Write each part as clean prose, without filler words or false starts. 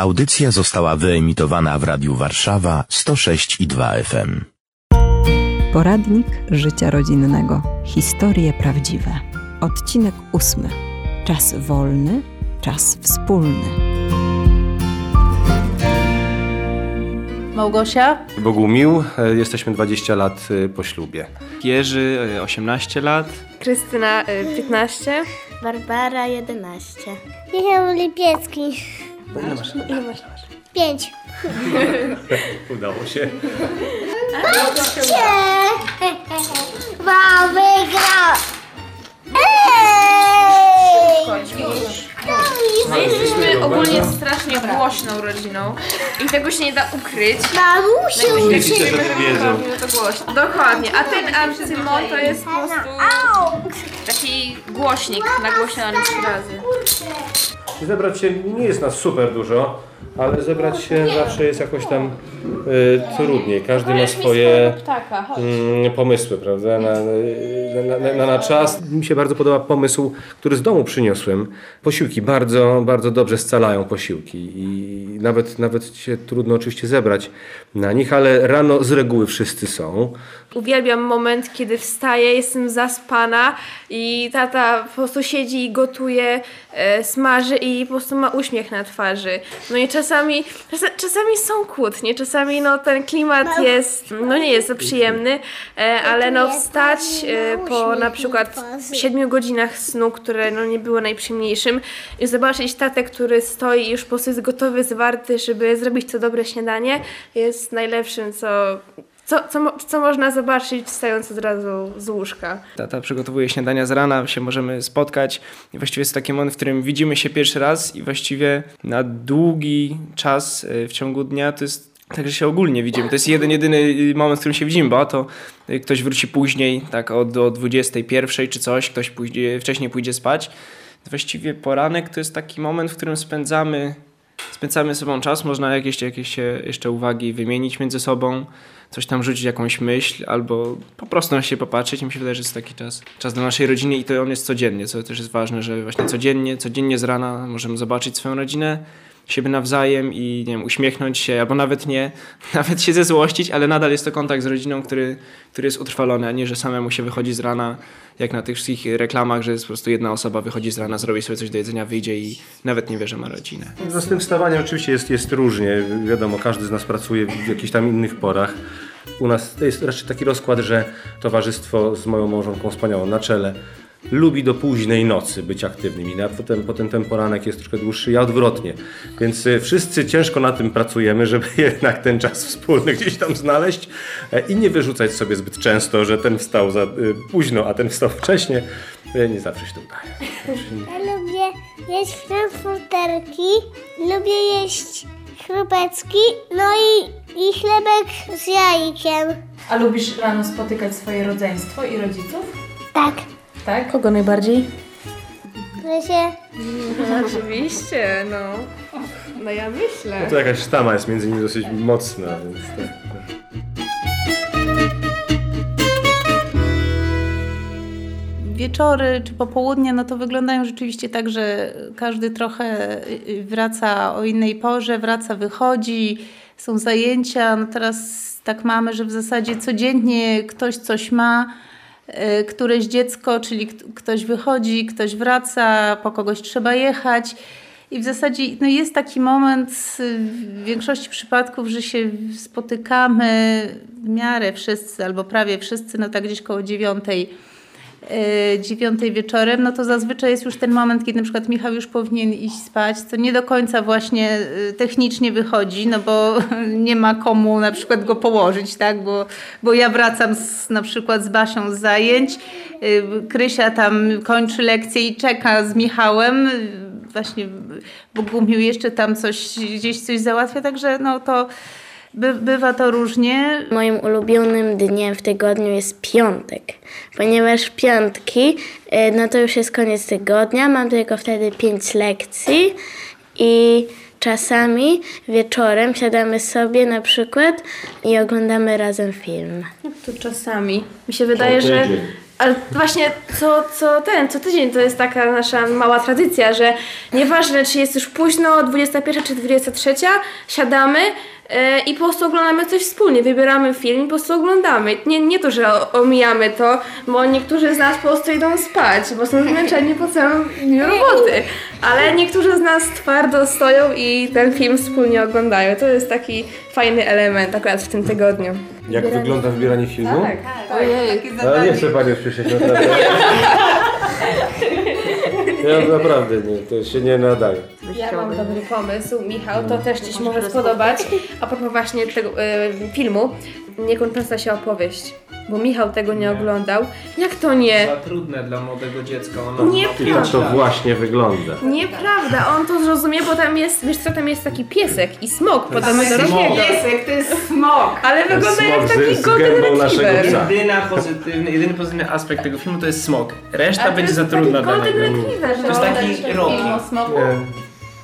Audycja została wyemitowana w Radiu Warszawa 106,2 FM. Poradnik życia rodzinnego. Historie prawdziwe. Odcinek 8. Czas wolny, czas wspólny. Małgosia. Bogumił. Jesteśmy 20 lat po ślubie. Jerzy 18 lat. Krystyna 15. Barbara 11. Michał Lipiecki. Ile masz? 5. Udało się. Patrzcie! Mam wygrał! No jesteśmy ogólnie strasznie głośną rodziną i tego się nie da ukryć. Mamusiu! Dokładnie, a ten Antymon to jest po prostu taki głośnik nagłośniony 3 razy. Zebrać się nie jest nas super dużo, ale zebrać się zawsze jest jakoś tam trudniej. Każdy ma swoje pomysły, prawda, na czas. Mi się bardzo podoba pomysł, który z domu przyniosłem. Posiłki bardzo, bardzo dobrze scalają posiłki i nawet się trudno oczywiście zebrać na nich, ale rano z reguły wszyscy są. Uwielbiam moment, kiedy wstaję, jestem zaspana i tata po prostu siedzi i gotuje, smaży i po prostu ma uśmiech na twarzy. No i czasami są kłótnie, czasami no ten klimat jest, no nie jest to przyjemny, ale no wstać po na przykład 7 godzinach snu, które no nie było najprzyjemniejszym i zobaczyć tatę, który stoi i już po prostu jest gotowy, zwarty, żeby zrobić to dobre śniadanie, jest najlepszym, co można zobaczyć, wstając od razu z łóżka. Tata przygotowuje śniadania z rana, się możemy spotkać. I właściwie jest taki moment, w którym widzimy się pierwszy raz i właściwie na długi czas w ciągu dnia to jest tak, że się ogólnie widzimy. To jest jedyny moment, w którym się widzimy, bo to ktoś wróci później, tak o 21 czy coś, ktoś wcześniej pójdzie spać. Właściwie poranek to jest taki moment, w którym spędzamy sobą czas, można jakieś jeszcze uwagi wymienić między sobą, coś tam rzucić, jakąś myśl albo po prostu na siebie popatrzeć. Mi się wydaje, że jest taki czas dla naszej rodziny i to on jest codziennie, co też jest ważne, że właśnie codziennie z rana możemy zobaczyć swoją rodzinę, siebie nawzajem i nie wiem, uśmiechnąć się albo nawet się zezłościć, ale nadal jest to kontakt z rodziną, który jest utrwalony, a nie, że samemu się wychodzi z rana, jak na tych wszystkich reklamach, że jest po prostu jedna osoba, wychodzi z rana, zrobi sobie coś do jedzenia, wyjdzie i nawet nie wie, że ma rodzinę. No z tym wstawaniem oczywiście jest różnie, wiadomo, każdy z nas pracuje w jakichś tam innych porach. U nas to jest raczej taki rozkład, że towarzystwo z moją małżonką wspaniałą na czele lubi do późnej nocy być aktywnymi, a potem ten poranek jest troszkę dłuższy, ja odwrotnie. Więc wszyscy ciężko na tym pracujemy, żeby jednak ten czas wspólny gdzieś tam znaleźć i nie wyrzucać sobie zbyt często, że ten wstał za późno, a ten wstał wcześnie. Nie zawsze się to udaje. Ja lubię jeść frankfurterki, lubię jeść chrupeczki, no i chlebek z jajkiem. A lubisz rano spotykać swoje rodzeństwo i rodziców? Tak. Tak? Kogo najbardziej? Krysię. No, oczywiście, no. No ja myślę. No to jakaś sztama jest między nimi dosyć mocna, więc tak. Wieczory czy popołudnia, no to wyglądają rzeczywiście tak, że każdy trochę wraca o innej porze, wychodzi, są zajęcia. No teraz tak mamy, że w zasadzie codziennie ktoś coś ma. Któreś dziecko, czyli ktoś wychodzi, ktoś wraca, po kogoś trzeba jechać i w zasadzie no jest taki moment w większości przypadków, że się spotykamy w miarę wszyscy albo prawie wszyscy, no tak gdzieś koło 9:00 wieczorem, no to zazwyczaj jest już ten moment, kiedy na przykład Michał już powinien iść spać, co nie do końca właśnie technicznie wychodzi, no bo nie ma komu na przykład go położyć, tak, bo ja wracam na przykład z Basią z zajęć, Krysia tam kończy lekcję i czeka z Michałem, właśnie Bogumił jeszcze tam gdzieś coś załatwia, także no to bywa to różnie. Moim ulubionym dniem w tygodniu jest piątek, ponieważ piątki, no to już jest koniec tygodnia, mam tylko wtedy 5 lekcji i czasami wieczorem siadamy sobie na przykład i oglądamy razem film. To czasami. Mi się wydaje, że Ale właśnie co tydzień to jest taka nasza mała tradycja, że nieważne czy jest już późno, 21 czy 23, siadamy i po prostu oglądamy coś wspólnie, wybieramy film i po prostu oglądamy. Nie to, że omijamy to, bo niektórzy z nas po prostu idą spać, bo są zmęczeni po całym dniu roboty. Ale niektórzy z nas twardo stoją i ten film wspólnie oglądają. To jest taki fajny element akurat w tym tygodniu. Jak wygląda wybieranie filmu? Tak. Ojej. No nie chcę panią słyszeć, naprawdę. Ja naprawdę nie, to się nie nadaje. Ja mam dobry pomysł, Michał, to też Ci się może spodobać. A propos właśnie tego filmu, Nie kończąca się opowieść. Bo Michał tego nie oglądał. Jak to nie? Za trudne dla młodego dziecka. I tak to właśnie wygląda. Nieprawda, on to zrozumie, bo tam jest, wiesz co, tam jest taki piesek i smok. Podobny do rośniego. Piesek, to jest smok. Ale wygląda jak taki golden retriever. Jedyny pozytywny aspekt tego filmu to jest smok. Reszta będzie za trudna dla niego. To jest taki roki.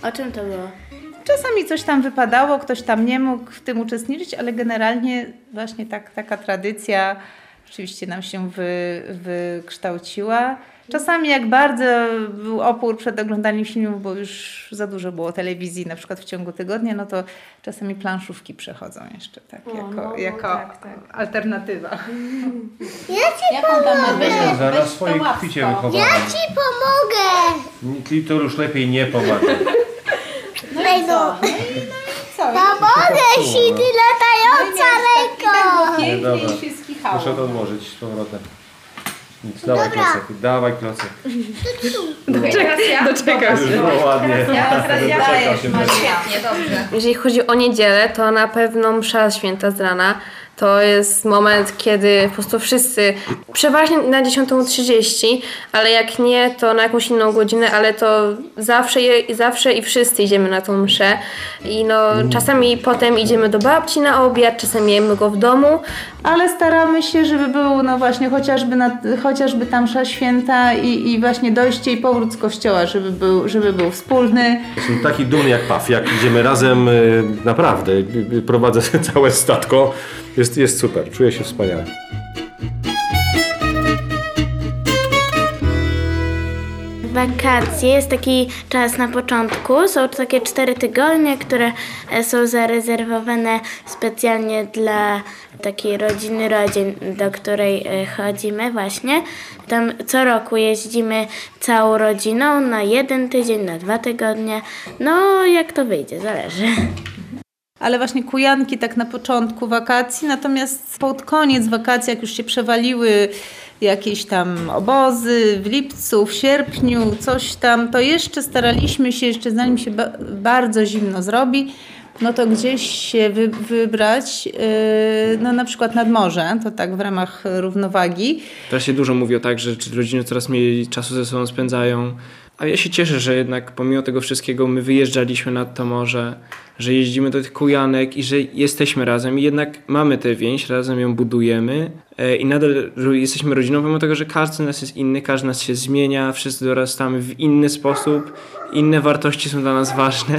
O czym to było? Czasami coś tam wypadało, ktoś tam nie mógł w tym uczestniczyć, ale generalnie właśnie taka tradycja rzeczywiście nam się wykształciła. Czasami jak bardzo był opór przed oglądaniem filmów, bo już za dużo było telewizji na przykład w ciągu tygodnia, no to czasami planszówki przechodzą jeszcze jako alternatywa. Ja ci pomogę! Zaraz swoje kpicie wychowałem. Ja ci pomogę! Ty to już lepiej nie pomagaj. No i co? Pomogę ci, ty latająca lejko! Pięknie się skichało. Muszę to odłożyć z powrotem. Nic, dawaj klocek, Doczekam się. No ładnie. Świetnie, dobrze. Jeżeli chodzi o niedzielę, to na pewno msza święta z rana. To jest moment, kiedy po prostu wszyscy, przeważnie na 10:30, ale jak nie, to na jakąś inną godzinę, ale to zawsze i wszyscy idziemy na tą mszę. I no czasami potem idziemy do babci na obiad, czasami jemy go w domu. Ale staramy się, żeby był no właśnie chociażby ta msza święta i właśnie dojście i powrót z kościoła, żeby był wspólny. Jestem taki dumny jak Paf, jak idziemy razem, naprawdę, prowadzę całe statko. Jest super, czuję się wspaniale. Wakacje, jest taki czas na początku, są takie 4 tygodnie, które są zarezerwowane specjalnie dla takiej rodziny rodzin, do której chodzimy właśnie. Tam co roku jeździmy całą rodziną na 1 tydzień, na 2 tygodnie, no jak to wyjdzie, zależy. Ale właśnie Kujanki tak na początku wakacji, natomiast pod koniec wakacji, jak już się przewaliły jakieś tam obozy w lipcu, w sierpniu, coś tam, to jeszcze staraliśmy się, jeszcze zanim się bardzo zimno zrobi, no to gdzieś się wybrać, no na przykład nad morze, to tak w ramach równowagi. Teraz się dużo mówi o tak, że rodziny coraz mniej czasu ze sobą spędzają. A ja się cieszę, że jednak pomimo tego wszystkiego my wyjeżdżaliśmy nad to morze, że jeździmy do tych Kujanek i że jesteśmy razem i jednak mamy tę więź, razem ją budujemy i nadal jesteśmy rodziną, pomimo tego, że każdy z nas jest inny, każdy nas się zmienia, wszyscy dorastamy w inny sposób, inne wartości są dla nas ważne.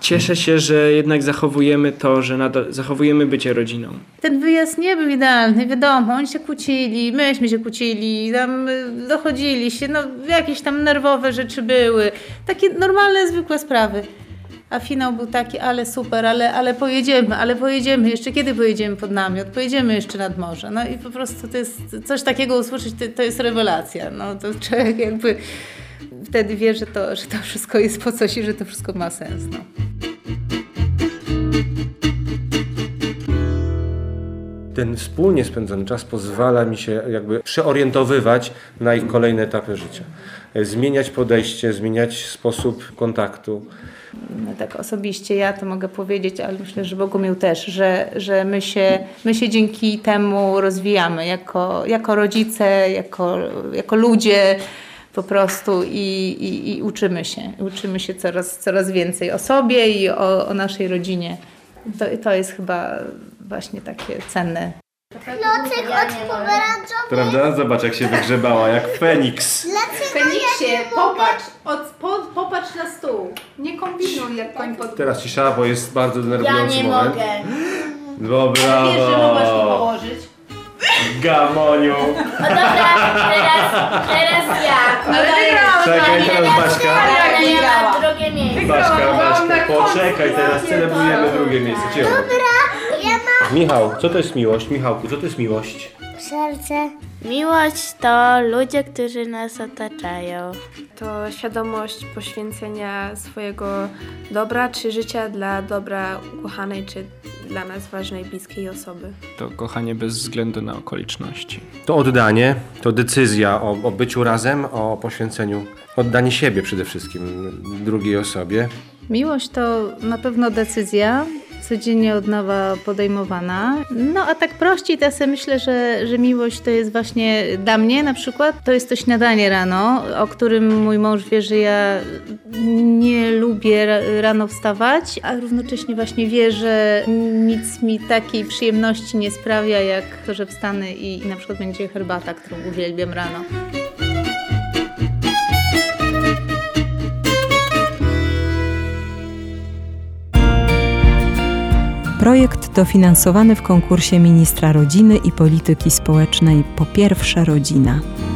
Cieszę się, że jednak zachowujemy to, że nadal zachowujemy bycie rodziną. Ten wyjazd nie był idealny, wiadomo, oni się kłócili, myśmy się kłócili, tam dochodzili się, no jakieś tam nerwowe rzeczy były, takie normalne, zwykłe sprawy. A finał był taki, ale super, ale pojedziemy, jeszcze kiedy pojedziemy pod namiot, pojedziemy jeszcze nad morze. No i po prostu to jest, coś takiego usłyszeć, to jest rewelacja, no to człowiek jakby... Wtedy wie, że to wszystko jest po coś i że to wszystko ma sens. No. Ten wspólnie spędzony czas pozwala mi się jakby przeorientowywać na ich kolejne etapy życia. Zmieniać podejście, zmieniać sposób kontaktu. No tak osobiście ja to mogę powiedzieć, ale myślę, że Bogumił też, że my się dzięki temu rozwijamy jako rodzice, jako ludzie. Po prostu i uczymy się coraz więcej o sobie i o naszej rodzinie. To jest chyba właśnie takie cenne. Klocek od pomarańczowych. Prawda? Zobacz jak się wygrzebała, jak Feniks. Feniksie, popatrz na stół. Nie kombinuj jak koń pod... Teraz cisza, bo jest bardzo denerwujący moment. Ja nie mogę. Dobra. Wiesz, że mogłaś to położyć. Gamoniu. No dobra, teraz ja. No wygrałam. Czekaj, teraz Baśka. Ja mam drugie miejsce. Baśka, poczekaj, teraz celebrujemy drugie miejsce. Cię. Dobra, ja mam... Michał, co to jest miłość? Michałku, co to jest miłość? Serce. Miłość to ludzie, którzy nas otaczają. To świadomość poświęcenia swojego dobra czy życia dla dobra ukochanej czy dla nas ważnej, bliskiej osoby. To kochanie bez względu na okoliczności. To oddanie, to decyzja o byciu razem, o poświęceniu. Oddanie siebie przede wszystkim drugiej osobie. Miłość to na pewno decyzja. Codziennie od nowa podejmowana. No a tak prościej, to ja sobie myślę, że miłość to jest właśnie dla mnie na przykład, to jest to śniadanie rano, o którym mój mąż wie, że ja nie lubię rano wstawać, a równocześnie właśnie wie, że nic mi takiej przyjemności nie sprawia, jak to, że wstanę i na przykład będzie herbata, którą uwielbiam rano. Projekt dofinansowany w konkursie Ministra Rodziny i Polityki Społecznej Po Pierwsze Rodzina.